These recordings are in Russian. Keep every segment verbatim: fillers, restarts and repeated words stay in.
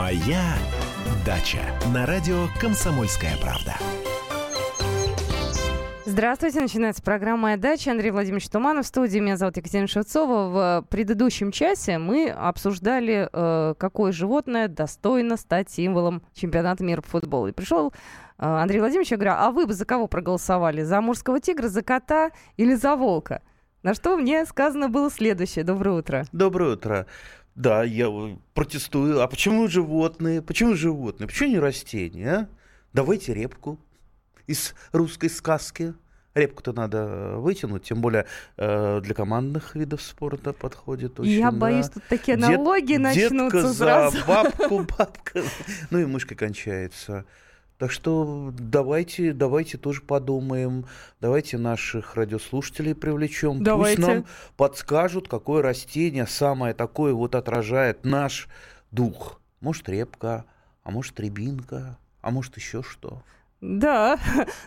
«Моя дача» на радио «Комсомольская правда». Здравствуйте. Начинается программа «Моя дача». Андрей Владимирович Туманов в студии. Меня зовут Екатерина Шевцова. В предыдущем часе мы обсуждали, какое животное достойно стать символом чемпионата мира по футболу. И пришел Андрей Владимирович, я говорю, а вы бы за кого проголосовали? За амурского тигра, за кота или за волка? На что мне сказано было следующее. Доброе утро. Доброе утро. Да, я протестую. А почему животные? Почему животные? Почему не растения? А? Давайте репку. Из русской сказки. Репку-то надо вытянуть, тем более э, для командных видов спорта подходит. Очень, Я да. боюсь, тут такие аналогии Дет, начнутся детка сразу. За бабку, бабка. Ну и мышка кончается. Так что давайте, давайте тоже подумаем, давайте наших радиослушателей привлечем, давайте. Пусть нам подскажут, какое растение самое такое вот отражает наш дух. Может, репка, а может, рябинка, а может, еще что. Да,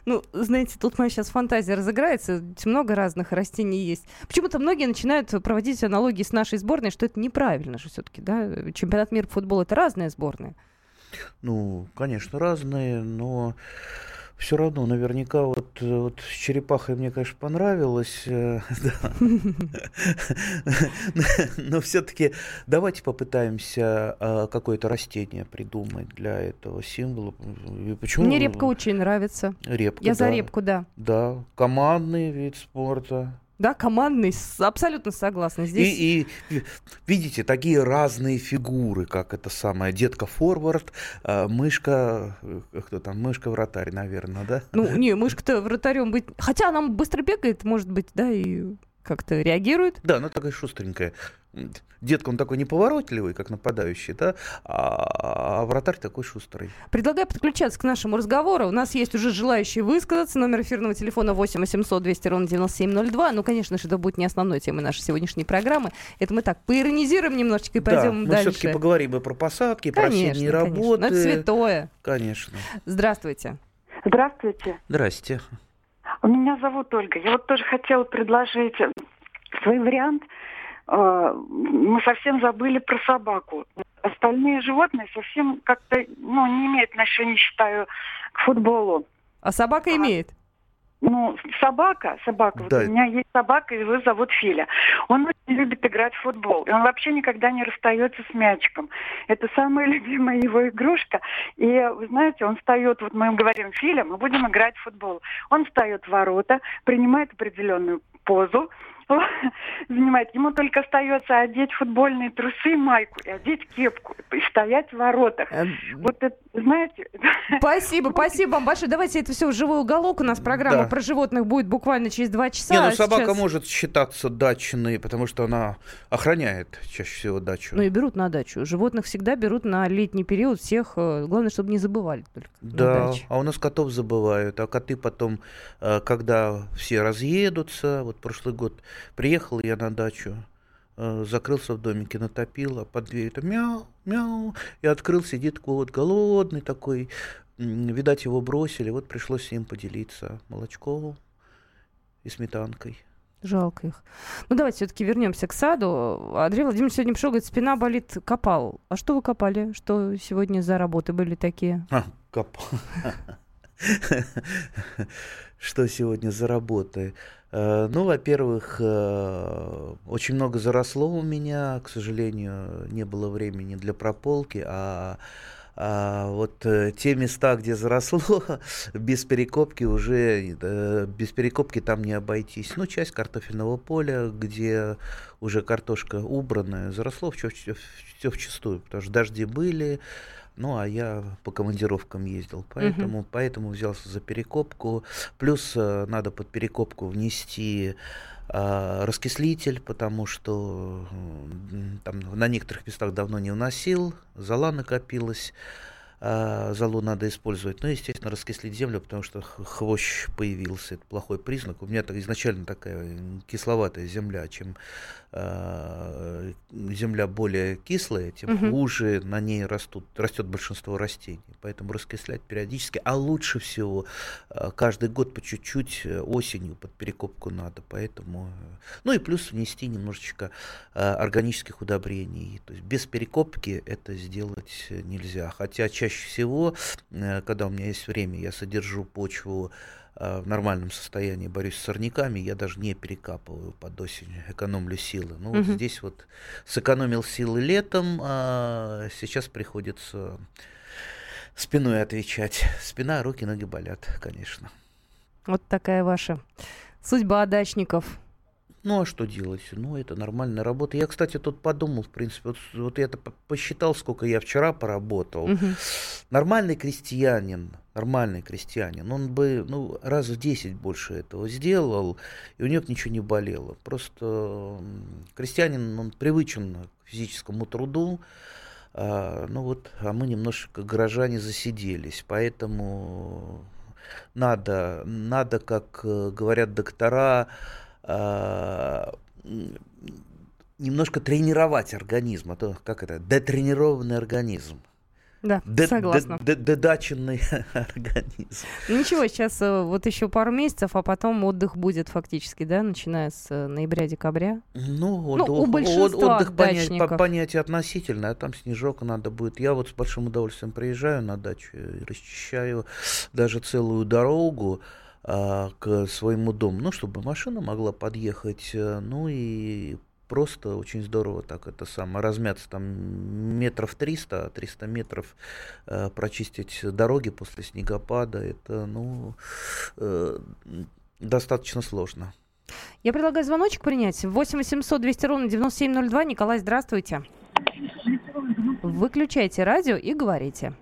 ну, знаете, тут моя сейчас фантазия разыграется, много разных растений есть. Почему-то многие начинают проводить аналогии с нашей сборной, что это неправильно же все-таки, да? Чемпионат мира по футболу — это разные сборные. Ну, конечно, разные, но все равно наверняка вот, вот с черепахой мне, конечно, понравилось, но все-таки давайте попытаемся какое-то растение придумать для этого символа. Мне репка очень нравится. Репка. Я за репку, да. Да, командный вид спорта. Да, командный, абсолютно согласна. Здесь... И, и видите, такие разные фигуры, как это самое, детка-форвард, мышка, кто там, мышка-вратарь, наверное, да? Ну, не, мышка-то вратарем быть... Хотя она быстро бегает, может быть, да, и как-то реагирует. Да, она такая шустренькая. Детка, он такой неповоротливый, как нападающий, да, а вратарь такой шустрый. Предлагаю подключаться к нашему разговору. У нас есть уже желающие высказаться. Номер эфирного телефона восемь восемьсот двести ровно девяносто семь ноль два. Ну, конечно же, это будет не основной темой нашей сегодняшней программы. Это мы так поиронизируем немножечко и пойдем да, дальше. Мы все-таки поговорим и про посадки, конечно, про осенние конечно. работы. Но это святое. Конечно. Здравствуйте. Здравствуйте. Здрасте. Меня зовут Ольга. Я вот тоже хотела предложить свой вариант. Мы совсем забыли про собаку. Остальные животные совсем как-то, ну, не имеют отношения, считаю, к футболу. А собака а, имеет? Ну, собака, собака. Да. Вот у меня есть собака, его зовут Филя. Он очень любит играть в футбол. И он вообще никогда не расстается с мячиком. Это самая любимая его игрушка. И, вы знаете, он встает, вот мы говорим, Филя, мы будем играть в футбол. Он встает в ворота, принимает определенную позу, занимает. Ему только остается одеть футбольные трусы, майку и одеть кепку и стоять в воротах. Вот это, знаете... Спасибо, спасибо вам большое. Давайте это все в живой уголок. У нас программа да. про животных будет буквально через два часа. Не, ну а собака сейчас... может считаться дачной, потому что она охраняет чаще всего дачу. Ну и берут на дачу. Животных всегда берут на летний период всех. Главное, чтобы не забывали только. Да, а у нас котов забывают. А коты потом, когда все разъедутся, вот прошлый год приехал я на дачу, закрылся в домике, натопил, а под дверью мяу, мяу, и открыл, сидит кот голодный такой, видать, его бросили, вот пришлось им поделиться молочком и сметанкой. Жалко их. Ну, давайте все-таки вернемся к саду. Андрей Владимирович сегодня пришел, говорит, спина болит, копал. А что вы копали? Что сегодня за работы были такие? А, копал. Что сегодня за работы? Ну, во-первых, очень много заросло у меня, к сожалению, не было времени для прополки, а, а вот те места, где заросло, без перекопки уже, без перекопки там не обойтись. Ну, часть картофельного поля, где уже картошка убранная, заросло все вчистую, потому что дожди были. Ну, а я по командировкам ездил, поэтому, uh-huh. поэтому взялся за перекопку. Плюс надо под перекопку внести э, раскислитель, потому что э, там, на некоторых местах давно не вносил, зола накопилась. а золу надо использовать. Ну, естественно, раскислить землю, потому что хвощ появился, это плохой признак. У меня так, изначально такая кисловатая земля. Чем э, земля более кислая, тем [S2] Угу. [S1] Хуже на ней растут, растет большинство растений. Поэтому раскислять периодически, а лучше всего каждый год по чуть-чуть осенью под перекопку надо. Поэтому, ну и плюс внести немножечко э, органических удобрений. То есть без перекопки это сделать нельзя. Хотя чаще Чаще всего, когда у меня есть время, я содержу почву в нормальном состоянии, борюсь с сорняками, я даже не перекапываю под осень, экономлю силы. Ну, угу. вот здесь вот сэкономил силы летом, а сейчас приходится спиной отвечать. Спина, руки, ноги болят, конечно. Вот такая ваша судьба дачников. Ну, а что делать? Ну, это нормальная работа. Я, кстати, тут подумал, в принципе, вот, вот я-то посчитал, сколько я вчера поработал. Угу. Нормальный крестьянин, нормальный крестьянин, он бы ну, раз в десять больше этого сделал, и у него ничего не болело. Просто крестьянин, он привычен к физическому труду. А, ну вот, а мы немножко горожане засиделись, поэтому надо, надо, как говорят доктора, немножко тренировать организм, а то как это, детренированный организм. Да, Д- согласна. Д- д- додаченный организм. Ничего, сейчас вот еще пару месяцев, а потом отдых будет фактически, да, начиная с ноября-декабря? Ну, ну отдых, у большинства отдых дачников. По понятие относительное, а там снежок надо будет. Я вот с большим удовольствием приезжаю на дачу и расчищаю даже целую дорогу к своему дому, ну, чтобы машина могла подъехать, ну, и просто очень здорово так это самое, размяться там метров триста, триста метров э, прочистить дороги после снегопада, это, ну, э, достаточно сложно. Я предлагаю звоночек принять, восемь восемьсот двести ровно девяносто семь ноль два, Николай, здравствуйте. Выключайте радио и говорите.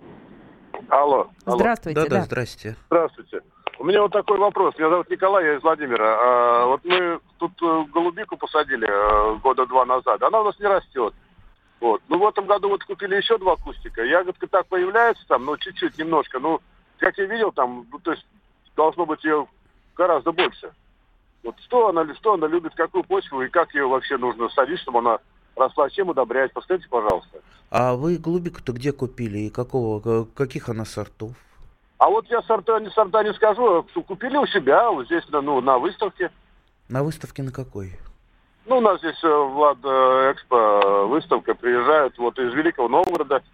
Алло. алло. Здравствуйте. Да-да, да. здрасте. Здравствуйте. У меня вот такой вопрос. Меня зовут Николай, я из Владимира. А, вот мы тут голубику посадили а, года два назад. Она у нас не растет. Вот. Ну, в этом году вот купили еще два кустика. Ягодка так появляется там, ну, чуть-чуть, немножко. Ну, как я видел там, ну, то есть должно быть ее гораздо больше. Вот что она, что она любит, какую почву и как ее вообще нужно садить, чтобы она росла, чем удобрять. Подскажите, пожалуйста. А вы голубику-то где купили и какого, каких она сортов? А вот я сорта не, сорта не скажу, купили у себя, вот здесь ну, на выставке. На выставке на какой? Ну, у нас здесь Влад Экспо выставка, приезжают вот из Великого Новгорода,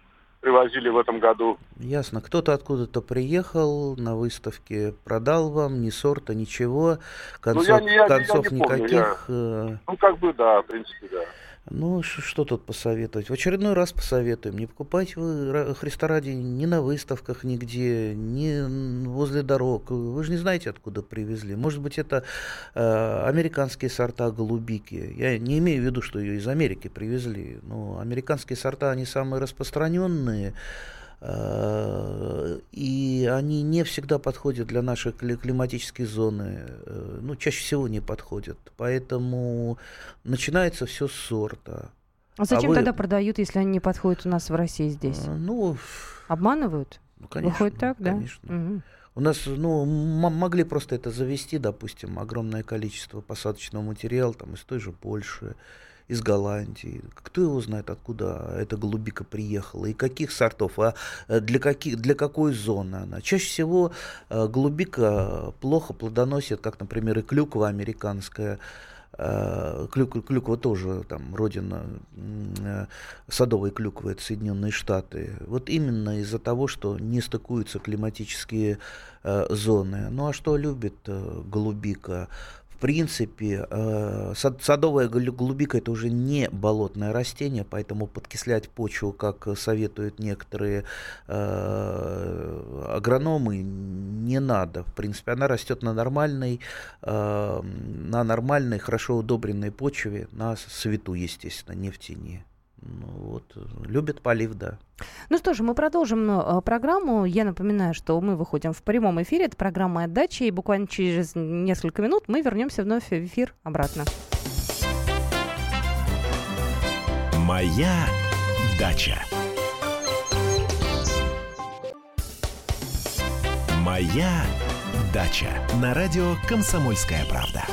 привозили в этом году. Ясно, кто-то откуда-то приехал, на выставке продал вам, ни сорта, ничего, концов, ну, я, я, концов я не помню, никаких. Я... Ну, как бы да, в принципе, да. Ну, что тут посоветовать? В очередной раз посоветуем. Не покупайте вы, Христа ради, ни на выставках нигде, ни возле дорог. Вы же не знаете, откуда привезли. Может быть, это э, американские сорта голубики. Я не имею в виду, что ее из Америки привезли. Но американские сорта, они самые распространенные. И они не всегда подходят для нашей климатической зоны, ну, чаще всего не подходят, поэтому начинается все с сорта. А зачем а вы... тогда продают, если они не подходят у нас в России здесь? Ну, обманывают? Ну, конечно. Выходит так, да? Конечно. Угу. У нас, ну, м- могли просто это завести, допустим, огромное количество посадочного материала там, из той же Польши, из Голландии. Кто его знает, откуда эта голубика приехала и каких сортов, а для, каких, для какой зоны она. Чаще всего голубика плохо плодоносит, как, например, и клюква американская. Клюква, клюква тоже там родина садовой клюквы, это Соединенные Штаты. Вот именно из-за того, что не стыкуются климатические зоны. Ну а что любит голубика? В принципе, садовая голубика – это уже не болотное растение, поэтому подкислять почву, как советуют некоторые агрономы, не надо. В принципе, она растет на нормальной, на нормальной, хорошо удобренной почве, на свету, естественно, не в тени. Ну, вот, любит полив, да. Ну что же, мы продолжим э, программу. Я напоминаю, что мы выходим в прямом эфире. Это программа «Моя дача». И буквально через несколько минут мы вернемся вновь в эфир обратно. «Моя дача». «Моя дача» на радио «Комсомольская правда».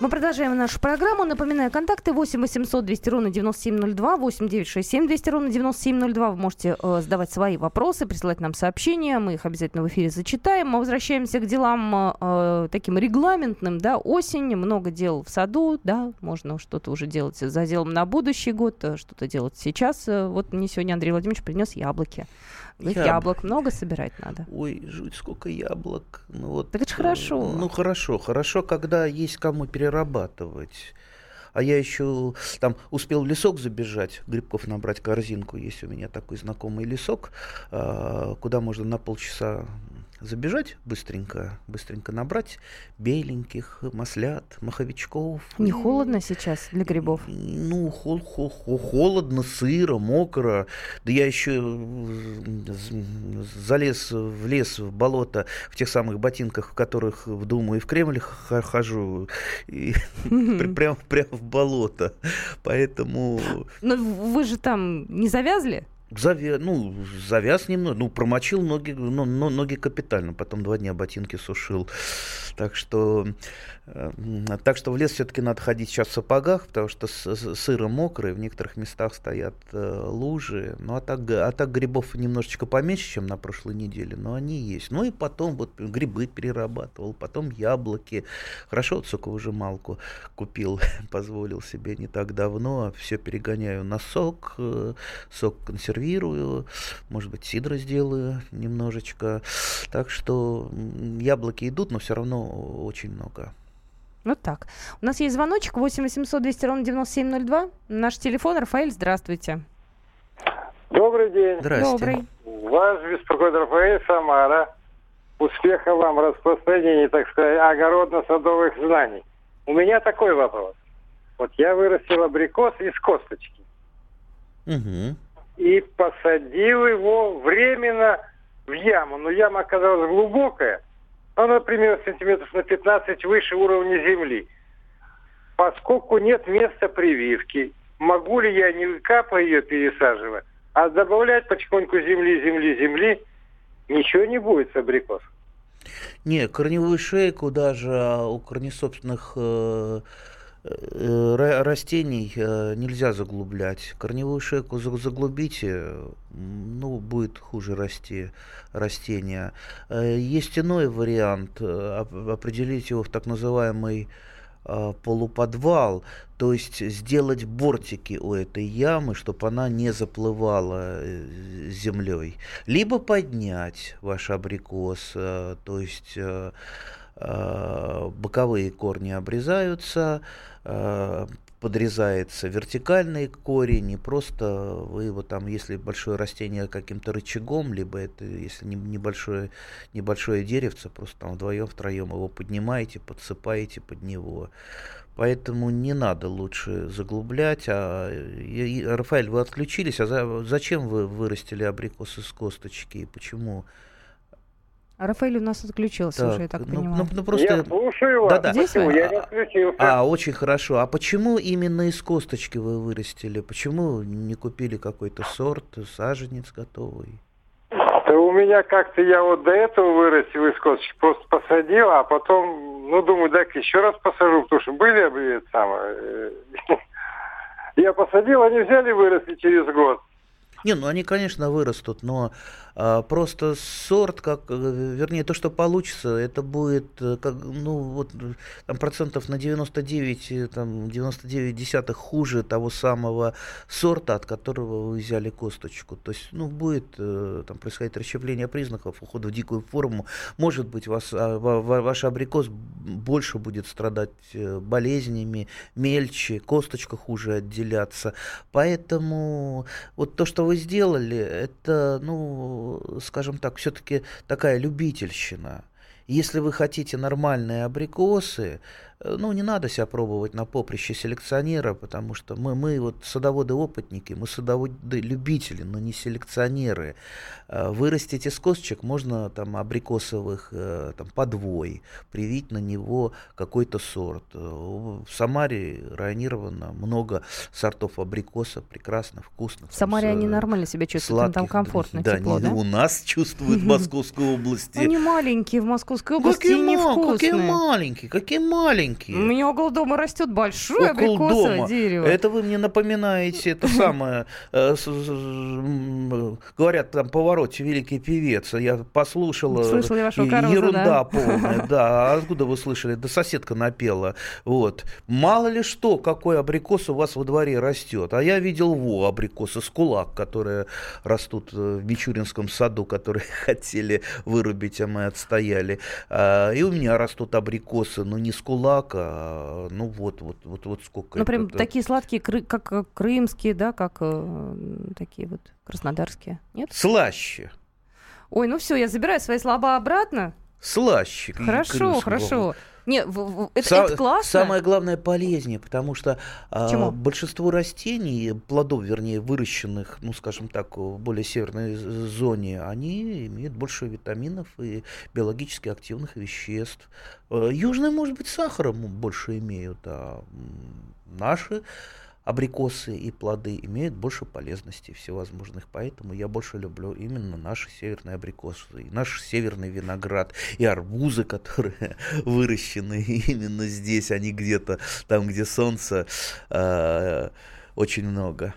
Мы продолжаем нашу программу. Напоминаю, контакты восемь восемьсот двести ровно девяносто семь ноль два, восемь девятьсот шестьдесят семь двести ровно девяносто семь ноль два. Вы можете э, задавать свои вопросы, присылать нам сообщения. Мы их обязательно в эфире зачитаем. Мы возвращаемся к делам э, таким регламентным. Да, осень, много дел в саду. Да, можно что-то уже делать за делом на будущий год, что-то делать сейчас. Вот мне сегодня Андрей Владимирович принес яблоки. Их Яб... яблок много собирать надо. Ой, жуть, сколько яблок. Ну, вот, так это же хорошо. Ну, хорошо. Хорошо, когда есть кому перерабатывать. А я еще там успел в лесок забежать, грибков набрать корзинку. Есть у меня такой знакомый лесок, куда можно на полчаса забежать быстренько, быстренько набрать беленьких, маслят, маховичков. Не холодно сейчас для грибов? Ну, хол- хол- хол- холодно, сыро, мокро. Да я еще залез в лес, в болото, в тех самых ботинках, в которых в Думу и в Кремль х- хожу. Прямо в болото. Поэтому... Но вы же там не завязли? Завя... Ну, завяз немного, ну, промочил ноги, но, но ноги капитально, потом два дня ботинки сушил. Так что, э, так что в лес все-таки надо ходить сейчас в сапогах, потому что сыро мокрые, в некоторых местах стоят э, лужи. Ну, а так, а так грибов немножечко поменьше, чем на прошлой неделе, но они есть. Ну, и потом вот грибы перерабатывал, потом яблоки. Хорошо, вот соковыжималку купил, позволил себе не так давно. Все перегоняю на сок, э, сок консервирую. Может быть, сидра сделаю немножечко. Так что яблоки идут, но все равно очень много. Вот так. У нас есть звоночек восемь восемьсот двести ровно девяносто семь ноль два. Наш телефон. Рафаэль, здравствуйте. Добрый день. Здравствуйте. Добрый. Вас беспокоит Рафаэль, Самара. Успехов вам в распространении, так сказать, огородно-садовых знаний. У меня такой вопрос. Вот я вырастил абрикос из косточки. Угу. И посадил его временно в яму. Но яма оказалась глубокая. Она примерно сантиметров на пятнадцать выше уровня земли. Поскольку нет места прививки, могу ли я не капая ее пересаживать, а добавлять потихоньку земли, земли, земли, ничего не будет с абрикосом? Не, корневую шейку даже у корнесобственных... Э- растений нельзя заглублять. Корневую шейку заглубите, ну, будет хуже расти растение. Есть иной вариант, определить его в так называемый полуподвал, то есть сделать бортики у этой ямы, чтобы она не заплывала землей. Либо поднять ваш абрикос, то есть... боковые корни обрезаются, подрезается вертикальный корень, и просто вы его там, если большое растение, каким-то рычагом, либо это, если небольшое, небольшое деревце, просто там вдвоем-втроем его поднимаете, подсыпаете под него. Поэтому не надо лучше заглублять. А, и, и, Рафаэль, вы отключились, а за, зачем вы вырастили абрикос из косточки и почему? А Рафаэль у нас отключился так, уже, я так ну, понимаю. Ну, ну, просто... Я слушаю вас, да, да. Почему я не отключился. А, а, очень хорошо. А почему именно из косточки вы вырастили? Почему не купили какой-то сорт, саженец готовый? Да у меня как-то, я вот до этого вырастил из косточки, просто посадил, а потом, ну, думаю, дай-ка еще раз посажу, потому что были самые... Я посадил, они взяли, выросли через год. Не, ну они, конечно, вырастут, но а, просто сорт, как, вернее, то, что получится, это будет, как, ну, вот, там, процентов на девяносто девять, там, девяносто девять десятых хуже того самого сорта, от которого вы взяли косточку. То есть, ну, будет там происходить расщепление признаков, уход в дикую форму. Может быть, вас, ваш абрикос больше будет страдать болезнями, мельче, косточка хуже отделяться. Поэтому вот то, что вы сделали, это, ну, скажем так, все-таки такая любительщина. Если вы хотите нормальные абрикосы, ну, не надо себя пробовать на поприще селекционера, потому что мы, мы вот садоводы-опытники, мы садоводы-любители, но не селекционеры. Вырастить из косточек можно там абрикосовых там, подвой, привить на него какой-то сорт. В Самаре районировано много сортов абрикоса, прекрасно, вкусно. В Самаре там, они нормально себя чувствуют, сладких, там комфортно, да, тепло, они, да? У нас чувствуют в Московской области. Они маленькие в Московской области и невкусные. Какие маленькие, какие маленькие. У меня около дома растет большое абрикосовое дерево. Это вы мне напоминаете, это самое, говорят, там повороте великий певец. Я послушала, ерунда полная. Да, откуда вы слышали? Да соседка напела. Вот. Мало ли что, какой абрикос у вас во дворе растет. А я видел во абрикосы с кулак, которые растут в Мичуринском саду, которые хотели вырубить, а мы отстояли. И у меня растут абрикосы, но не с кулак. Ну вот, вот, вот, вот сколько. Ну прям это, такие да. сладкие, как крымские, да, как такие вот краснодарские, нет? Слаще. Ой, ну все, я забираю свои слова обратно. Слаще. Хорошо, хорошо. Нет, это, Са- это классно. Самое главное полезнее, потому что а, большинство растений, плодов, вернее, выращенных, ну, скажем так, в более северной зоне, они имеют больше витаминов и биологически активных веществ. Южные, может быть, сахаром больше имеют, а наши абрикосы и плоды имеют больше полезностей всевозможных, поэтому я больше люблю именно наши северные абрикосы, и наш северный виноград, и арбузы, которые выращены именно здесь, а не где-то там, где солнца э, очень много.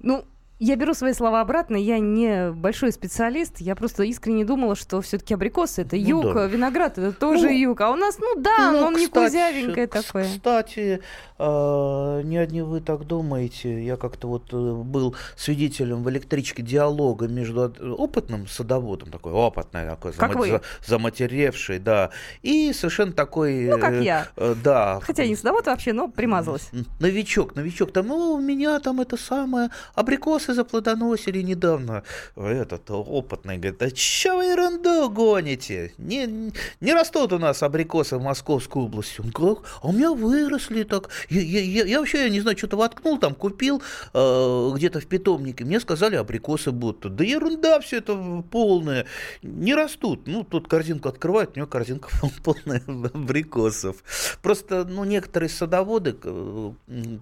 Ну, я беру свои слова обратно, я не большой специалист, я просто искренне думала, что все-таки абрикосы — это юг, ну, да. виноград — это тоже ну, юг, а у нас, ну да, ну, но он кстати, не кузявенькое такое. Кстати, э, не одни вы так думаете, я как-то вот был свидетелем в электричке диалога между опытным садоводом, такой опытный, такой зам... заматеревший, да, и совершенно такой... Ну, как я, э, э, да. хотя не садовод вообще, но примазалась. Новичок, новичок, там, ну, у меня там это самое, абрикосы заплодоносили недавно. Этот опытный говорит, да что вы ерунду гоните? Не, не растут у нас абрикосы в Московской области. Он говорит, а у меня выросли так. Я, я, я вообще, я не знаю, что-то воткнул, там купил э, где-то в питомнике. Мне сказали, абрикосы будут. Да ерунда все это полная. Не растут. Ну, тут корзинку открывают, у него корзинка полная абрикосов. Просто, ну, некоторые садоводы,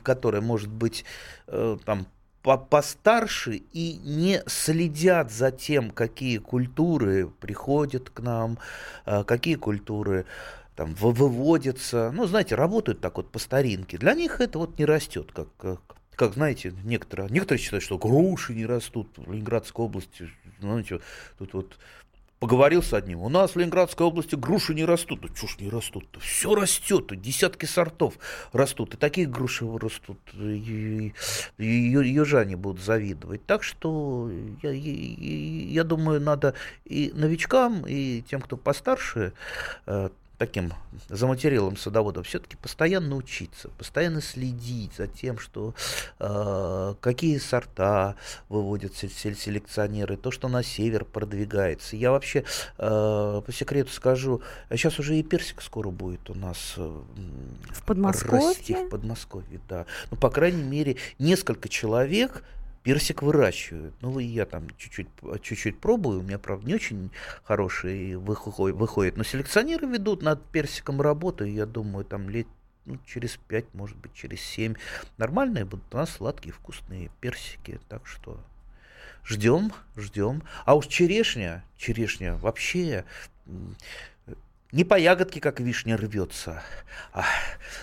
которые, может быть, э, там, постарше и не следят за тем, какие культуры приходят к нам, какие культуры там выводятся. Ну, знаете, работают так вот по старинке. Для них это вот не растет, как, как, как знаете, некоторые, некоторые считают, что груши не растут в Ленинградской области. Знаете, тут вот поговорил с одним. У нас в Ленинградской области груши не растут. Да чушь не растут-то? Все растет. Десятки сортов растут. И такие груши растут. И, и, и, южане будут завидовать. Так что я, и, я думаю, надо и новичкам, и тем, кто постарше, таким заматерелым садоводом, все-таки постоянно учиться, постоянно следить за тем, что э, какие сорта выводят селекционеры, то, что на север продвигается. Я вообще э, по секрету скажу, сейчас уже и персик скоро будет у нас э, в Подмосковье. Расти в Подмосковье, да. Ну, по крайней мере, несколько человек персик выращивают. Ну, и я там чуть-чуть, чуть-чуть пробую. У меня, правда, не очень хорошие выходят. Но селекционеры ведут над персиком работу. И я думаю, там лет ну, через пять, может быть, через семь нормальные будут у нас сладкие, вкусные персики. Так что ждем, ждем. А уж черешня, черешня вообще... Не по ягодке, как вишня, рвется, а,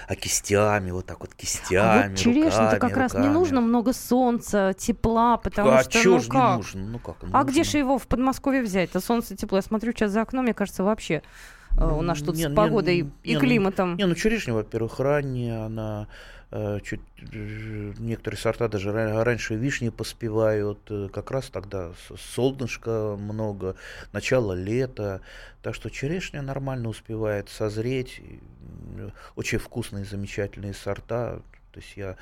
а кистями, вот так вот кистями, а вот черешне-то как руками. Раз не нужно много солнца, тепла, потому а что, ну как? Не нужно? Ну как? Нужно. А где же его в Подмосковье взять-то? Солнце, тепло. Я смотрю сейчас за окном, мне кажется, вообще у нас тут не, с погодой не, и не, климатом. Не, ну черешня, во-первых, ранняя, она... Чуть, некоторые сорта даже раньше вишни поспевают, как раз тогда солнышко много, начало лета, так что черешня нормально успевает созреть, очень вкусные, замечательные сорта. То есть я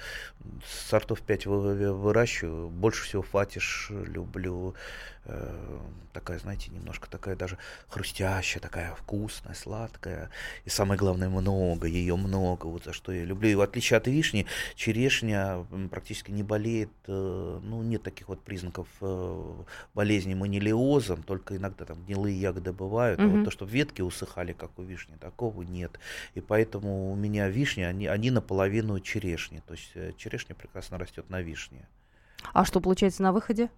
сортов пять выращиваю, больше всего фатиш люблю, э, такая, знаете, немножко такая даже хрустящая, такая вкусная, сладкая, и самое главное, много, ее много, вот за что я люблю. И в отличие от вишни, черешня практически не болеет, э, ну, нет таких вот признаков э, болезни манилиозом, только иногда там гнилые ягоды бывают, mm-hmm. а вот то, что ветки усыхали, как у вишни, такого нет, и поэтому у меня вишни, они, они наполовину черешни. То есть черешня прекрасно растет на вишне. А что получается на выходе?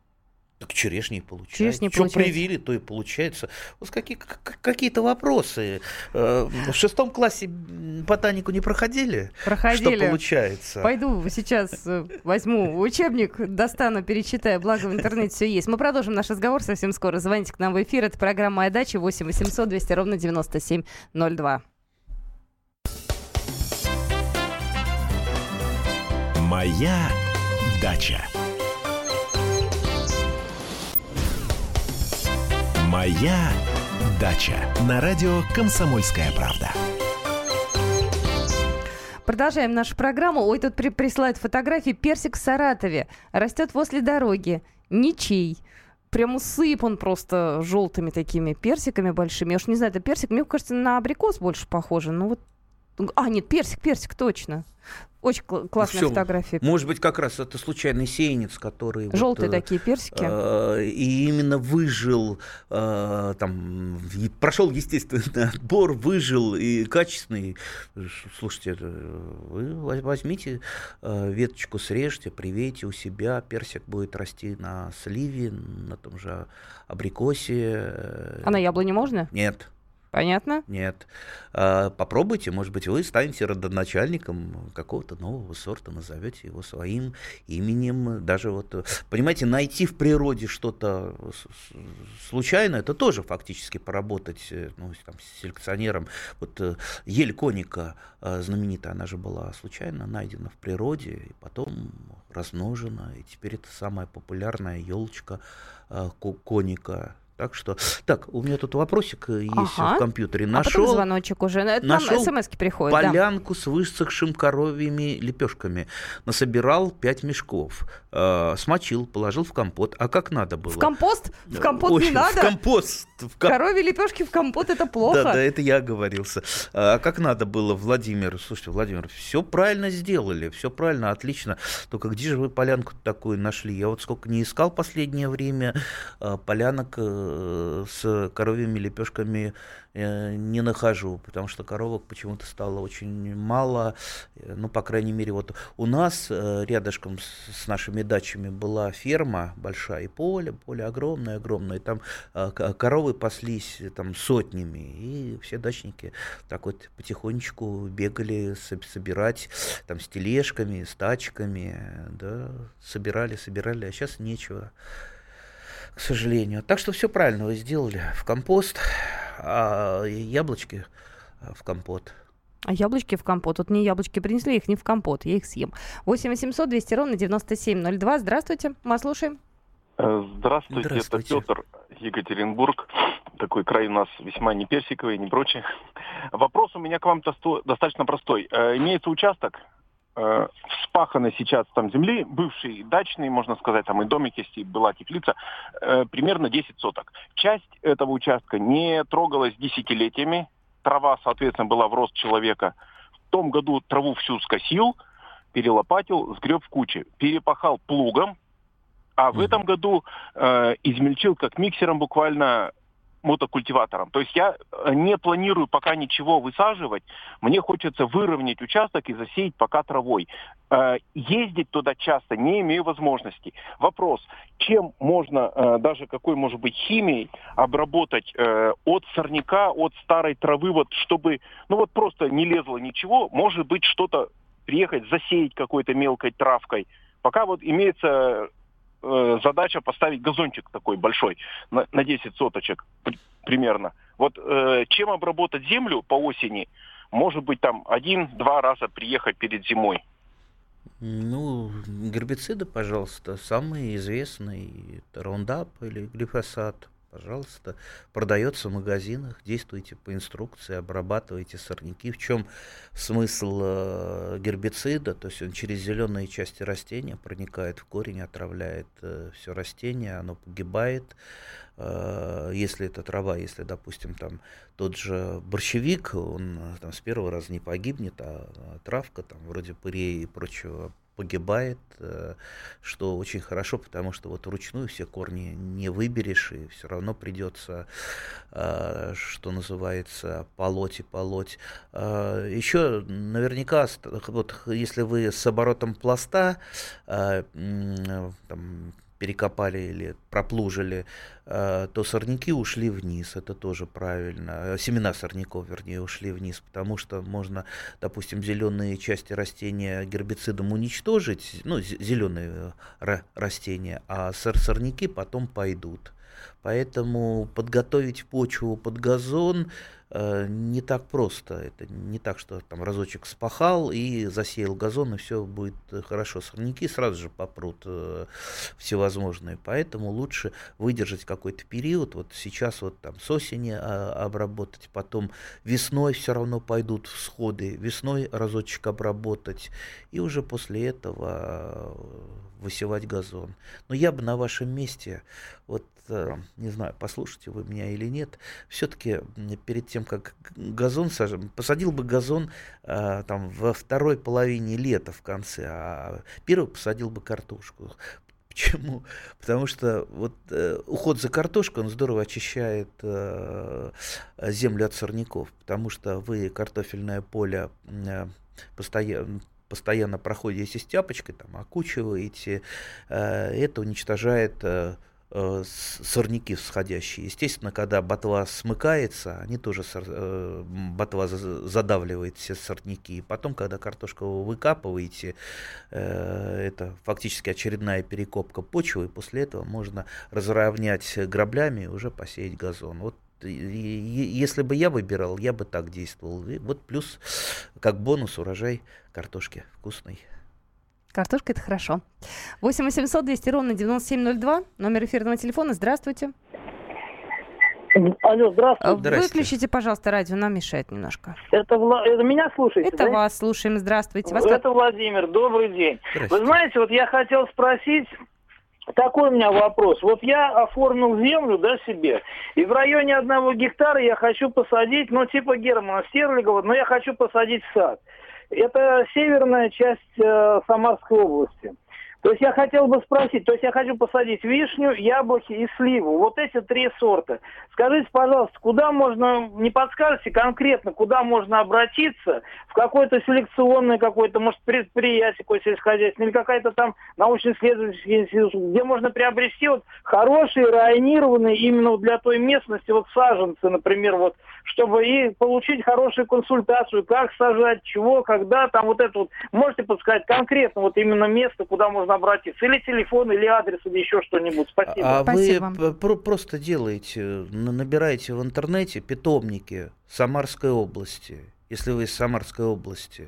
Так черешни и получается. Что привили, то и получается. Вот какие, к- какие-то вопросы. В шестом классе ботанику не проходили? Проходили. Что получается? Пойду сейчас возьму учебник, достану, перечитаю. Благо в интернете все есть. Мы продолжим наш разговор совсем скоро. Звоните к нам в эфир. Это программа «Моя дача», восемь восемьсот двести ровно девяносто семь ноль два. Моя дача. Моя дача. На радио «Комсомольская правда». Продолжаем нашу программу. Ой, тут при- присылают фотографии. Персик в Саратове. Растет возле дороги. Ничей. Прям усып он просто желтыми такими персиками большими. Я уж не знаю, это персик. Мне кажется, на абрикос больше похоже. Ну вот. А, нет, персик, персик, точно. Очень классная Всё. Фотография. Может быть, как раз это случайный сеянец, который... Желтые вот, такие персики. Э, и именно выжил, э, там, прошел естественный отбор, выжил и качественный. Слушайте, вы возьмите э, веточку, срежьте, привейте у себя. Персик будет расти на сливе, на том же абрикосе. А на яблоне можно? Нет. Понятно? Нет. А, попробуйте, может быть, вы станете родоначальником какого-то нового сорта, назовете его своим именем. Даже вот, понимаете, найти в природе что-то случайно, это тоже фактически поработать, ну, там, с селекционером. Вот ель коника знаменитая, она же была случайно найдена в природе, и потом размножена, и теперь это самая популярная елочка коника. Так что, так, у меня тут вопросик есть ага. в компьютере. Нашел, а потом звоночек уже. Это нам смс-ки приходят. Полянку да. с высохшим коровьими лепешками. Насобирал пять мешков. Э, смочил, положил в компот. А как надо было? В компост? В компот Ой, не надо. В компост. В коп... Коровьи лепешки в компот — это плохо. Да, да, это я оговорился. А как надо было, Владимир? Слушайте, Владимир, все правильно сделали, все правильно, отлично. Только где же вы полянку такую нашли? Я вот сколько не искал последнее время полянок с коровьими лепешками не нахожу, потому что коровок почему-то стало очень мало. Ну, по крайней мере, вот у нас рядышком с нашими дачами была ферма большая, и поле, поле огромное-огромное, и там коровы паслись там сотнями, и все дачники так вот потихонечку бегали собирать там с тележками, с тачками, да, собирали, собирали, а сейчас нечего. К сожалению. Так что все правильно вы сделали. В компост, а яблочки в компот. А яблочки в компот. Вот мне яблочки принесли, их не в компот, я их съем. восемь восемьсот двести ровно девяносто семь ноль два. Здравствуйте, мы слушаем. Здравствуйте, Здравствуйте, это Петр, Екатеринбург. Такой край у нас весьма не персиковый, не прочий. Вопрос у меня к вам достаточно простой. Имеется участок, вспаханы сейчас там земли, бывший дачный, можно сказать, там и домик есть, и была теплица, э, примерно десять соток. Часть этого участка не трогалась десятилетиями, трава, соответственно, была в рост человека. В том году траву всю скосил, перелопатил, сгреб в кучи, перепахал плугом, а в mm-hmm. этом году э, измельчил как миксером буквально мотокультиватором. То есть я не планирую пока ничего высаживать. Мне хочется выровнять участок и засеять пока травой. Ездить туда часто не имею возможности. Вопрос, чем можно, даже какой, может быть, химией обработать от сорняка, от старой травы, вот чтобы, ну вот просто не лезло ничего, может быть, что-то приехать, засеять какой-то мелкой травкой. Пока вот имеется... задача поставить газончик такой большой, на, на десять соточек примерно. Вот э, чем обработать землю по осени? Может быть, там один-два раза приехать перед зимой. Ну, гербициды, пожалуйста, самые известные. Раундап или глифосат. пожалуйста, продается в магазинах, действуйте по инструкции, обрабатывайте сорняки. В чем смысл гербицида? То есть он через зеленые части растения проникает в корень, отравляет все растение, оно погибает. Если это трава, если, допустим, там тот же борщевик, он там с первого раза не погибнет, а травка там вроде пыреи и прочего погибает, что очень хорошо, потому что вот вручную все корни не выберешь, и все равно придется, что называется, полоть и полоть. Еще наверняка, вот если вы с оборотом пласта там перекопали или проплужили, то сорняки ушли вниз, это тоже правильно, семена сорняков, вернее, ушли вниз, потому что можно, допустим, зеленые части растения гербицидом уничтожить, ну, зеленые растения, а сорняки потом пойдут. Поэтому подготовить почву под газон э, не так просто. Это не так, что там разочек спахал и засеял газон, и все будет хорошо. Сорняки сразу же попрут э, всевозможные. Поэтому лучше выдержать какой-то период. Вот сейчас вот там с осени э, обработать, потом весной все равно пойдут всходы. Весной разочек обработать. И уже после этого э, высевать газон. Но я бы на вашем месте... вот не знаю, послушайте вы меня или нет, все-таки перед тем, как газон сажать, посадил бы газон а, там, во второй половине лета в конце, а первый посадил бы картошку. Почему? Потому что вот, э, уход за картошкой, он здорово очищает э, землю от сорняков, потому что вы картофельное поле э, постоянно... постоянно проходите с тяпочкой, там, окучиваете, э, это уничтожает... Э, сорняки всходящие. Естественно, когда ботва смыкается, они тоже сор... ботва задавливает все сорняки. И потом, когда картошку вы выкапываете, это фактически очередная перекопка почвы, и после этого можно разровнять граблями и уже посеять газон. Вот если бы я выбирал, я бы так действовал. И вот плюс, как бонус, урожай картошки вкусный. Картошка – это хорошо. восемь восемьсот двести ровно девяносто семь ноль два, номер эфирного телефона. Здравствуйте. Алло, здравствуйте. Выключите, пожалуйста, радио, нам мешает немножко. Это, это меня слушаете? Это да? Вас слушаем, здравствуйте. Вас это как... Владимир, добрый день. Вы знаете, вот я хотел спросить, такой у меня вопрос. Вот я оформил землю, да, себе, и в районе одного гектара я хочу посадить, ну, типа Германа Стерлигова, но я хочу посадить сад. Это северная часть э, Самарской области. То есть я хотел бы спросить, то есть я хочу посадить вишню, яблоки и сливу. Вот эти три сорта. Скажите, пожалуйста, куда можно, не подскажете конкретно, куда можно обратиться, в какое-то селекционное какое-то, может, предприятие какое-то сельскохозяйственное, или какая-то там научно-исследовательский институт, где можно приобрести вот хорошие, районированные именно для той местности вот саженцы, например, вот, чтобы и получить хорошую консультацию, как сажать, чего, когда, там вот это вот. Можете подсказать конкретно вот именно место, куда можно обратиться, или телефон, или адрес, или еще что-нибудь. Спасибо. А Спасибо. Вы про- просто делаете, набираете в интернете питомники Самарской области, если вы из Самарской области.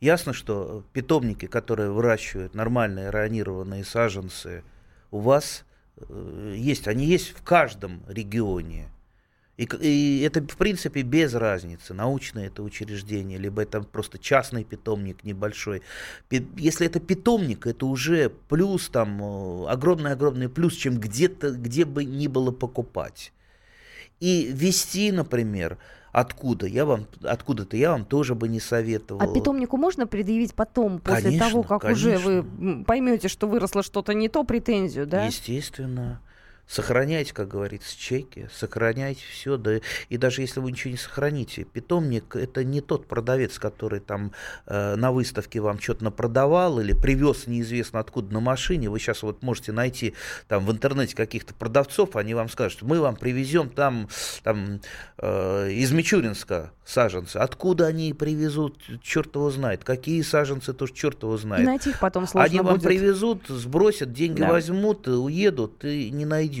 Ясно, что питомники, которые выращивают нормальные районированные саженцы, у вас э, есть, они есть в каждом регионе. И, и это, в принципе, без разницы, научное это учреждение, либо это просто частный питомник небольшой. Если это питомник, это уже плюс, там, огромный-огромный плюс, чем где-то, где бы ни было покупать. И вести, например, откуда, я вам, откуда-то я вам тоже бы не советовал. А питомнику можно предъявить потом, после конечно, того, как конечно. Уже вы поймете, что выросло что-то не то, претензию, да? Естественно. Сохраняйте, как говорится, чеки, сохраняйте все, да, и даже если вы ничего не сохраните, питомник — это не тот продавец, который там э, на выставке вам что-то напродавал или привез неизвестно откуда на машине. Вы сейчас вот можете найти там в интернете каких-то продавцов, они вам скажут, мы вам привезем там, там э, из Мичуринска саженцы. Откуда они привезут, черт его знает, какие саженцы, тоже черт его знает. Найти их потом сложно будет. Они вам привезут, сбросят, деньги да. возьмут, уедут и не найдут.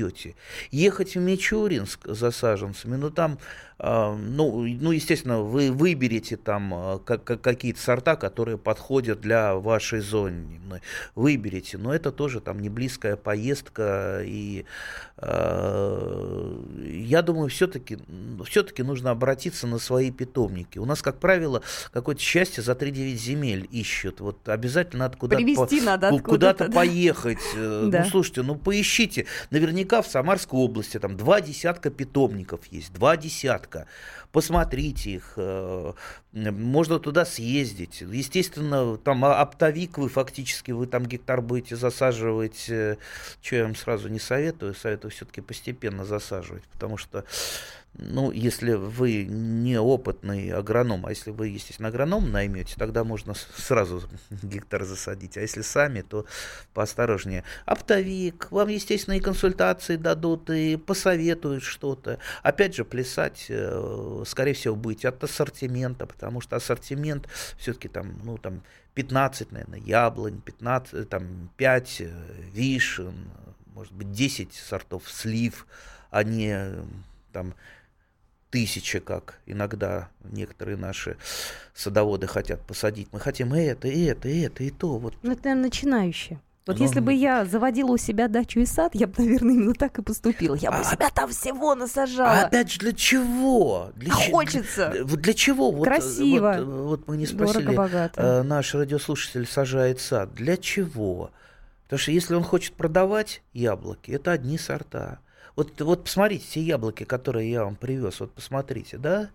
Ехать в Мичуринск за саженцами, но там Ну, ну, естественно, вы выберете там какие-то сорта, которые подходят для вашей зоны. Выберете, но это тоже там не близкая поездка. И э, я думаю, все-таки, все-таки нужно обратиться на свои питомники. У нас, как правило, какое-то счастье за три девять земель ищут. Вот обязательно надо куда-то, по, надо откуда-то, куда-то да. поехать. Да. Ну, слушайте, ну поищите. Наверняка в Самарской области там два десятка питомников есть, два десятка. Посмотрите их, можно туда съездить. Естественно, там оптовик вы фактически, вы там гектар будете засаживать, что я вам сразу не советую, советую все-таки постепенно засаживать, потому что, ну, если вы не опытный агроном, а если вы, естественно, агроном наймете, тогда можно сразу гектар засадить, а если сами, то поосторожнее. Оптовик, вам, естественно, и консультации дадут, и посоветуют что-то. Опять же, плясать, скорее всего, будете от ассортимента, потому что ассортимент все-таки там, ну, там пятнадцать, наверное, яблонь, пятнадцать, там, пять вишен, может быть, десять сортов слив, а не... там тысячи, как иногда некоторые наши садоводы хотят посадить. Мы хотим и это, и это, и это, и то. Вот. Ну, это, наверное, начинающие. Вот ну, если бы я заводила у себя дачу и сад, я бы, наверное, именно так и поступила. Я бы а, себя там всего насажала. А опять же, для чего? Для а ч... Хочется. Для, для чего? Красиво. Вот, вот, вот мы не спросили, дорого-богато. Наш радиослушатель сажает сад. Для чего? Потому что если он хочет продавать яблоки, это одни сорта. Вот, вот посмотрите, те яблоки, которые я вам привез, вот посмотрите, да?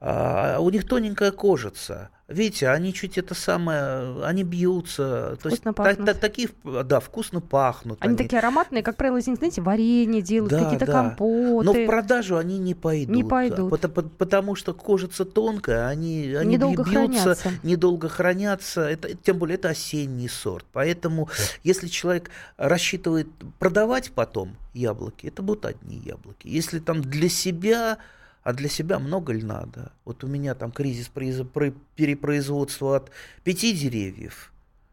А, у них тоненькая кожица. Видите, они чуть это самое, они бьются. То вкусно есть, пахнут. Та, та, такие, да, вкусно пахнут. Они, они такие ароматные, как правило, из них, знаете, варенье делают, да, какие-то да. компоты. Но в продажу они не пойдут. Не пойдут. Потому, потому что кожица тонкая, они, они недолго бьются, хранятся. недолго хранятся. Это, тем более, это осенний сорт. Поэтому, если человек рассчитывает продавать потом яблоки, это будут одни яблоки. Если там для себя... А для себя много ли надо? Вот у меня там кризис перепроизводства от пяти деревьев.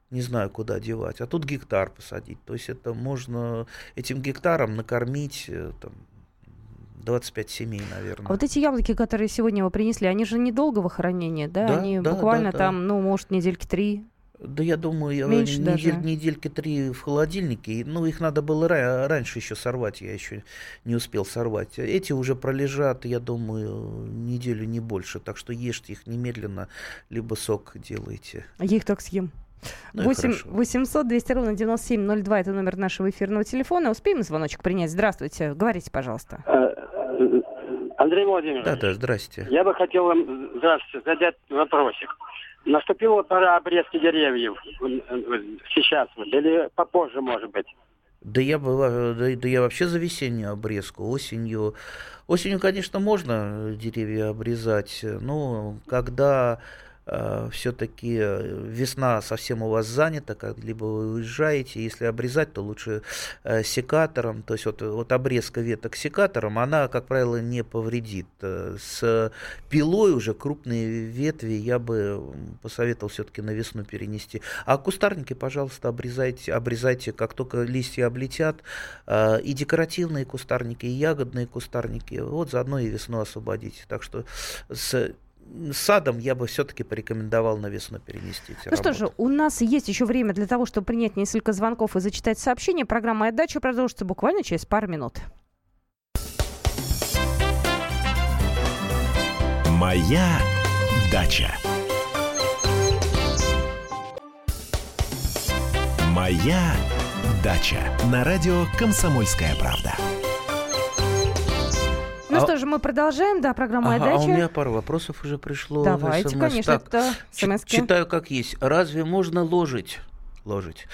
Не знаю, куда девать. А тут гектар посадить. То есть это можно этим гектаром накормить... Там, двадцать пять семей, наверное. А вот эти яблоки, которые сегодня вы принесли, они же недолгого хранения, да? Да, они да, буквально да, там, да. ну, может, недельки три. Да, я думаю, меньше недель, недельки три в холодильнике. Ну, их надо было ра- раньше еще сорвать, я еще не успел сорвать. Эти уже пролежат, я думаю, неделю не больше. Так что ешьте их немедленно, либо сок делайте. А я их так съем. Ну восемь восемьсот двести ровно девяносто семь ноль два, это номер нашего эфирного телефона. Успеем звоночек принять? Здравствуйте, говорите, пожалуйста. Андрей Владимирович. Да, да, здрасте. Я бы хотел вам, здравствуйте, задать вопросик. Наступила пора обрезки деревьев сейчас, или попозже, может быть? Да я, была, да, да я вообще за весеннюю обрезку. Осенью, осенью, конечно, можно деревья обрезать, но когда э, все-таки весна совсем у вас занята, как, либо вы уезжаете, если обрезать, то лучше э, секатором. То есть вот, вот обрезка веток секатором, она, как правило, не повредит. С пилой уже крупные ветви я бы посоветовал все-таки на весну перенести. А кустарники, пожалуйста, обрезайте, обрезайте, как только листья облетят. Э, и декоративные кустарники, и ягодные кустарники. Вот заодно и весну освободите. Так что с... садом я бы все-таки порекомендовал на весну перенести. Ну работы. Что же, у нас есть еще время для того, чтобы принять несколько звонков и зачитать сообщения. Программа «Моя дача» продолжится буквально через пару минут. «Моя дача». «Моя дача» на радио «Комсомольская правда». Ну а... что же, мы продолжаем, да, программу «Моя дача». Ага, а у меня пару вопросов уже пришло. Давайте, в эс эм эс. Конечно, так, это эс эм эс. Читаю как есть. Разве можно ложить, ложить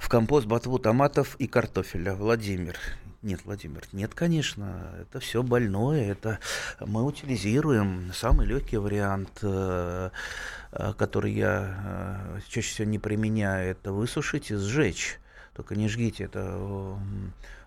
в компост ботву томатов и картофеля? Владимир. Нет, Владимир, нет, конечно, это все больное, это мы утилизируем самый легкий вариант, который я чаще всего не применяю, это высушить и сжечь. Только не жгите это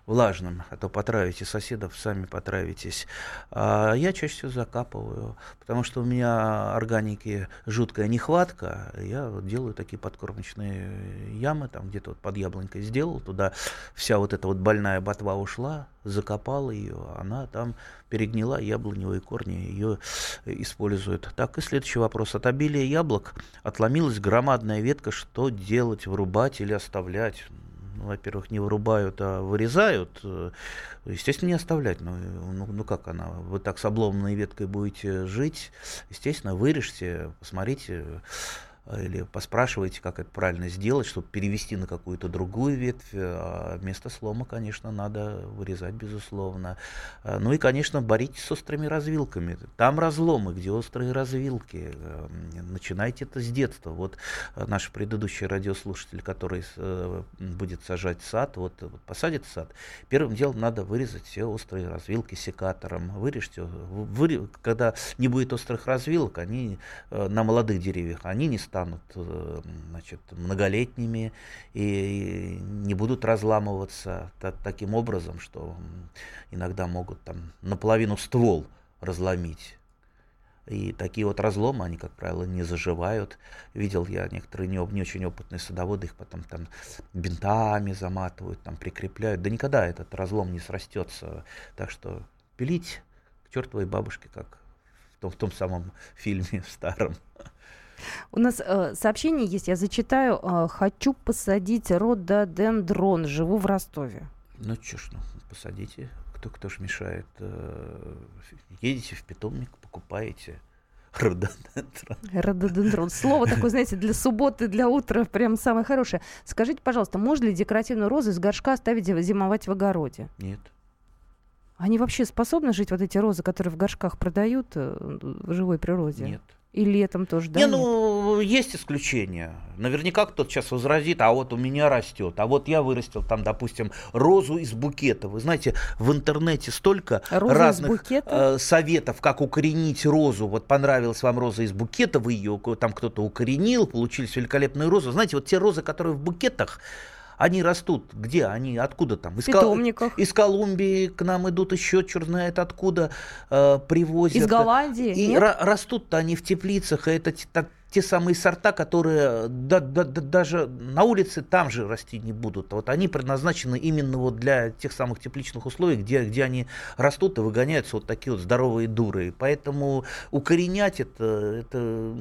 влажным, а то потравите соседов, сами потравитесь. А я чаще всего закапываю, потому что у меня органики жуткая нехватка. Я вот делаю такие подкормочные ямы, там где-то вот под яблонькой сделал, туда вся вот эта вот больная ботва ушла, закопал ее, она там перегнила, яблоневые корни ее используют. Так, и следующий вопрос. От обилия яблок отломилась громадная ветка. Что делать, вырубать или оставлять? Ну, во-первых, не вырубают, а вырезают. Естественно, не оставлять. Ну, ну, ну как она? Вы так с обломанной веткой будете жить? Естественно, вырежьте, посмотрите или поспрашивайте, как это правильно сделать, чтобы перевести на какую-то другую ветвь. А вместо слома, конечно, надо вырезать, безусловно. Ну и, конечно, боритесь с острыми развилками. Там разломы, где острые развилки. Начинайте это с детства. Вот наш предыдущий радиослушатель, который будет сажать сад, вот посадит сад, первым делом надо вырезать все острые развилки секатором. Вырежьте. Вы, когда не будет острых развилок, они на молодых деревьях, они не станут станут, значит, многолетними и не будут разламываться та- таким образом, что иногда могут там наполовину ствол разломить. И такие вот разломы, они, как правило, не заживают. Видел я некоторые не, не очень опытные садоводы, их потом там бинтами заматывают, там прикрепляют. Да никогда этот разлом не срастется. Так что пилить к чертовой бабушке, как в том, в том самом фильме в старом. У нас э, сообщение есть, я зачитаю. Э, хочу посадить рододендрон, живу в Ростове. Ну чё ж, ну, посадите, кто, кто ж мешает. Э, едете в питомник, покупаете рододендрон. Рододендрон. Слово такое, знаете, для субботы, для утра прям самое хорошее. Скажите, пожалуйста, можно ли декоративную розу из горшка оставить зимовать в огороде? Нет. Они вообще способны жить, вот эти розы, которые в горшках продают в живой природе? Нет. И летом тоже, да? Не, ну, нет? Есть исключения. Наверняка кто-то сейчас возразит, а вот у меня растет, а вот я вырастил там, допустим, розу из букета. Вы знаете, в интернете столько роза разных э, советов, как укоренить розу. Вот понравилась вам роза из букета, вы ее там кто-то укоренил, получились великолепные розы. Знаете, вот те розы, которые в букетах, они растут. Где они? Откуда там? Из питомников. Кол... Из Колумбии к нам идут еще, черт знает откуда, э, привозят. Из Голландии? И ра- растут-то они в теплицах, и это те, та, те самые сорта, которые да, да, да, даже на улице там же расти не будут. Вот они предназначены именно вот для тех самых тепличных условий, где, где они растут и выгоняются вот такие вот здоровые дуры. И поэтому укоренять это... это...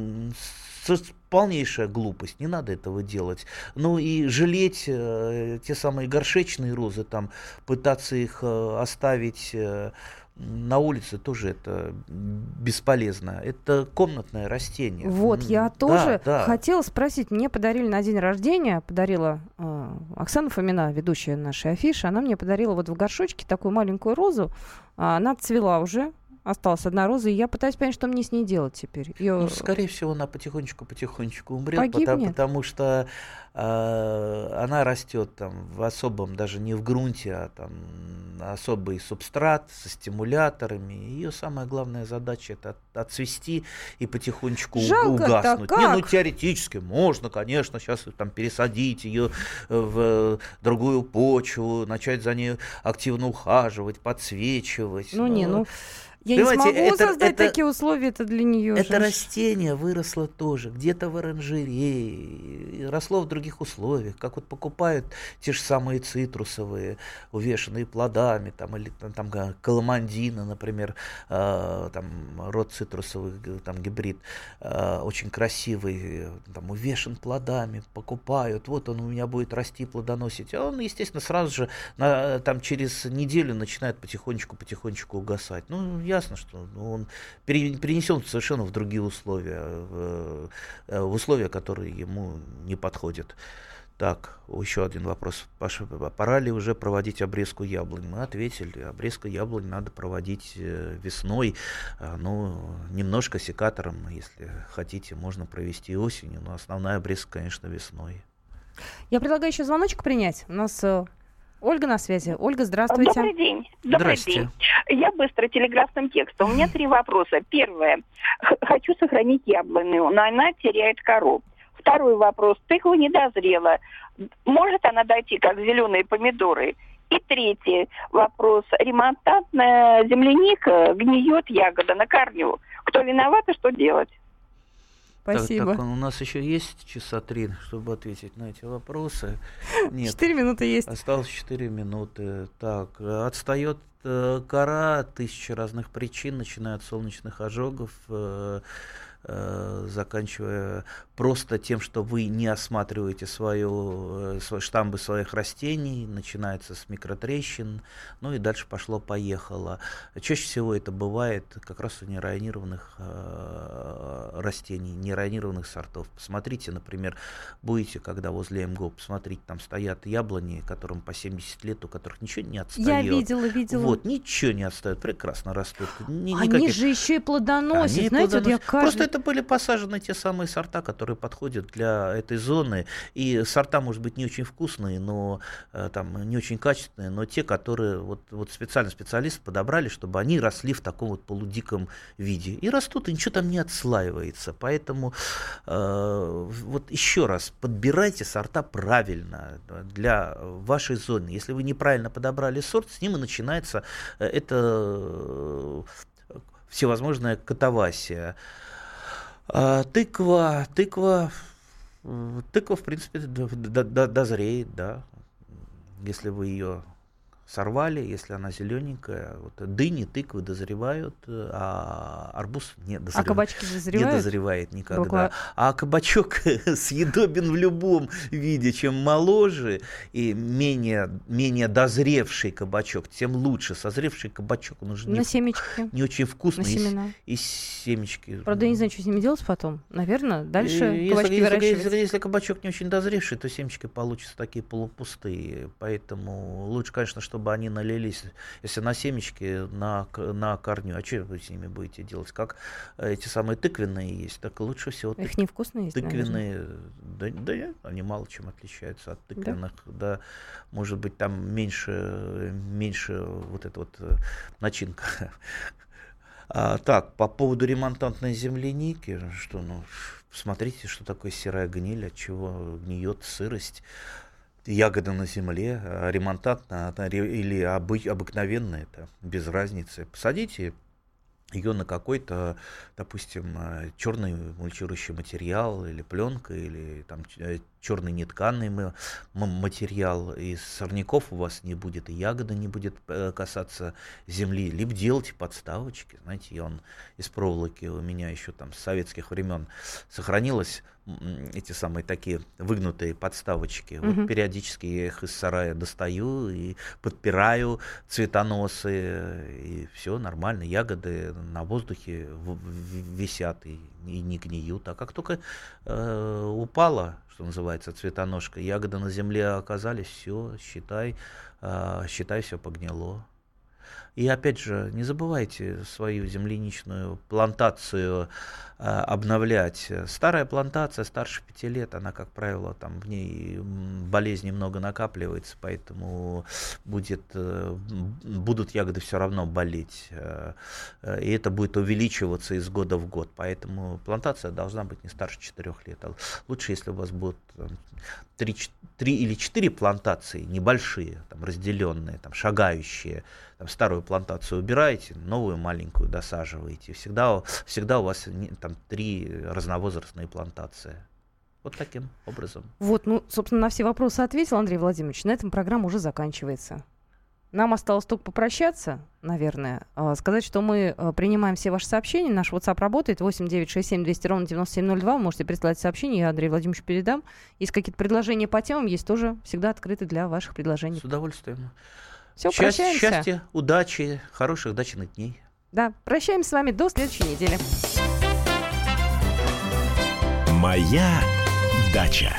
полнейшая глупость, не надо этого делать. Ну и жалеть э, те самые горшечные розы, там, пытаться их э, оставить э, на улице, тоже это бесполезно. Это комнатное растение. Вот, я тоже да, да. хотела спросить, мне подарили на день рождения, подарила э, Оксана Фомина, ведущая нашей афиши, она мне подарила вот в горшочке такую маленькую розу, она цвела уже. Осталась одна роза, и я пытаюсь понять, что мне с ней делать теперь. Её... Ну, скорее всего, она потихонечку-потихонечку умрет, потому, потому что э, она растет там в особом, даже не в грунте, а там особый субстрат со стимуляторами. Ее самая главная задача — это от, отцвести и потихонечку Жалко угаснуть. Не, ну теоретически можно, конечно, сейчас там пересадить ее в другую почву, начать за ней активно ухаживать, подсвечивать. Ну, но... не, ну... Я Понимаете, не смогу это, создать это, такие условия, это для нее. Это же. Растение выросло тоже где-то в оранжерее, росло в других условиях, как вот покупают те же самые цитрусовые, увешанные плодами, там, или там, там каламандина, например, э, там, род цитрусовых, там, гибрид, э, очень красивый, там, увешан плодами, покупают, вот он у меня будет расти, плодоносить, а он, естественно, сразу же на, там, через неделю начинает потихонечку-потихонечку угасать. Ну, я Ясно, что он перенесен совершенно в другие условия, в, в условия, которые ему не подходят. Так, еще один вопрос. Паша, пора ли уже проводить обрезку яблонь? Мы ответили, обрезку яблонь надо проводить весной, ну, немножко секатором, если хотите, можно провести осенью, но основная обрезка, конечно, весной. Я предлагаю еще звоночек принять. У нас... Ольга на связи. Ольга, здравствуйте. Добрый день. Добрый день. Я быстро телеграфным текстом. У меня три вопроса. Первое. Х- хочу сохранить яблоню, но она теряет кору. Второй вопрос. Тыква не дозрела. Может она дойти, как зеленые помидоры? И третий вопрос. Ремонтантная земляника гниет ягода на корню. Кто виноват и что делать? Спасибо. Так, так, у нас еще есть часа три, чтобы ответить на эти вопросы. Нет. Четыре минуты есть. Осталось четыре минуты. Так, отстает э, кора, тысячи разных причин, начиная от солнечных ожогов, э, э, заканчивая просто тем, что вы не осматриваете свою, э, свои штамбы своих растений, начинается с микротрещин, ну и дальше пошло-поехало. Чаще всего это бывает как раз у нерайонированных э, растений, нерайонированных сортов. Посмотрите, например, будете, когда возле МГУ, посмотрите, там стоят яблони, которым по семьдесят лет, у которых ничего не отстает. Я видела, видела. Вот, ничего не отстает, прекрасно растут. Ни, Они никаких... же еще и плодоносят, Они знаете, плодоносят. Вот я каждый... Просто это были посажены те самые сорта, которые которые подходят для этой зоны. И сорта, может быть, не очень вкусные, но там, не очень качественные, но те, которые вот, вот специально специалисты подобрали, чтобы они росли в таком вот полудиком виде. И растут, и ничего там не отслаивается. Поэтому э, вот еще раз, подбирайте сорта правильно для вашей зоны. Если вы неправильно подобрали сорт, с ним и начинается эта всевозможная катавасия. А, тыква, тыква, тыква, в принципе, дозреет, да, если вы ее сорвали, если она зелененькая. Вот, дыни, тыквы дозревают, а арбуз не дозревает. А кабачки дозревают? Не дозревает никогда. Буква... А кабачок съедобен в любом виде. Чем моложе и менее, менее дозревший кабачок, тем лучше. Созревший кабачок, он уже не, не очень вкусный. На и, и семечки. Правда, я не знаю, что с ними делать потом. Наверное, дальше и, кабачки если, если, если кабачок не очень дозревший, то семечки получатся такие полупустые. Поэтому лучше, конечно, что чтобы они налились, если на семечки, на, на корню. А что вы с ними будете делать? Как эти самые тыквенные есть, так лучше всего. Их тык... невкусные есть, тыквенные, да, да, они мало чем отличаются от тыквенных. Да? Да, может быть, там меньше, меньше вот эта вот начинка. А, так, по поводу ремонтантной земляники, что, ну, смотрите, что такое серая гниль, от чего гниет сырость. Ягода на земле, ремонтантная или обы- обыкновенная, это без разницы. Посадите ее на какой-то, допустим, черный мульчирующий материал или пленка, или там черный нетканый материал, и сорняков у вас не будет, и ягода не будет касаться земли. Либо делайте подставочки. Знаете, он из проволоки у меня еще там с советских времен сохранилось, эти самые такие выгнутые подставочки. Угу. Вот периодически я их из сарая достаю и подпираю цветоносы, и все нормально. Ягоды на воздухе висят и, и не гниют. А как только э, упала, что называется, цветоножка, ягоды на земле оказались, все, считай, э, считай, все погнило. И опять же, не забывайте свою земляничную плантацию э, обновлять. Старая плантация старше пяти лет, она, как правило, там в ней болезней много накапливается, поэтому будет, э, будут ягоды все равно болеть. Э, э, и это будет увеличиваться из года в год. Поэтому плантация должна быть не старше четырех лет. А лучше, если у вас будут три или четыре плантации, небольшие, там, разделенные, там, шагающие. Там, старую плантацию убираете, новую маленькую досаживаете. Всегда, всегда у вас там три разновозрастные плантации. Вот таким образом. Вот, ну, собственно, на все вопросы ответил Андрей Владимирович. На этом программа уже заканчивается. Нам осталось только попрощаться, наверное, сказать, что мы принимаем все ваши сообщения. Наш WhatsApp работает восемь девятьсот шестьдесят семь двести ровно девяносто семь ноль два. Вы можете присылать сообщение, я Андрею Владимировичу передам. Если какие-то предложения по темам есть, тоже всегда открыты для ваших предложений. С удовольствием. Все, Счасть, прощаемся. Счастья, удачи, хороших дачных дней. Да, прощаемся с вами до следующей недели. Моя дача.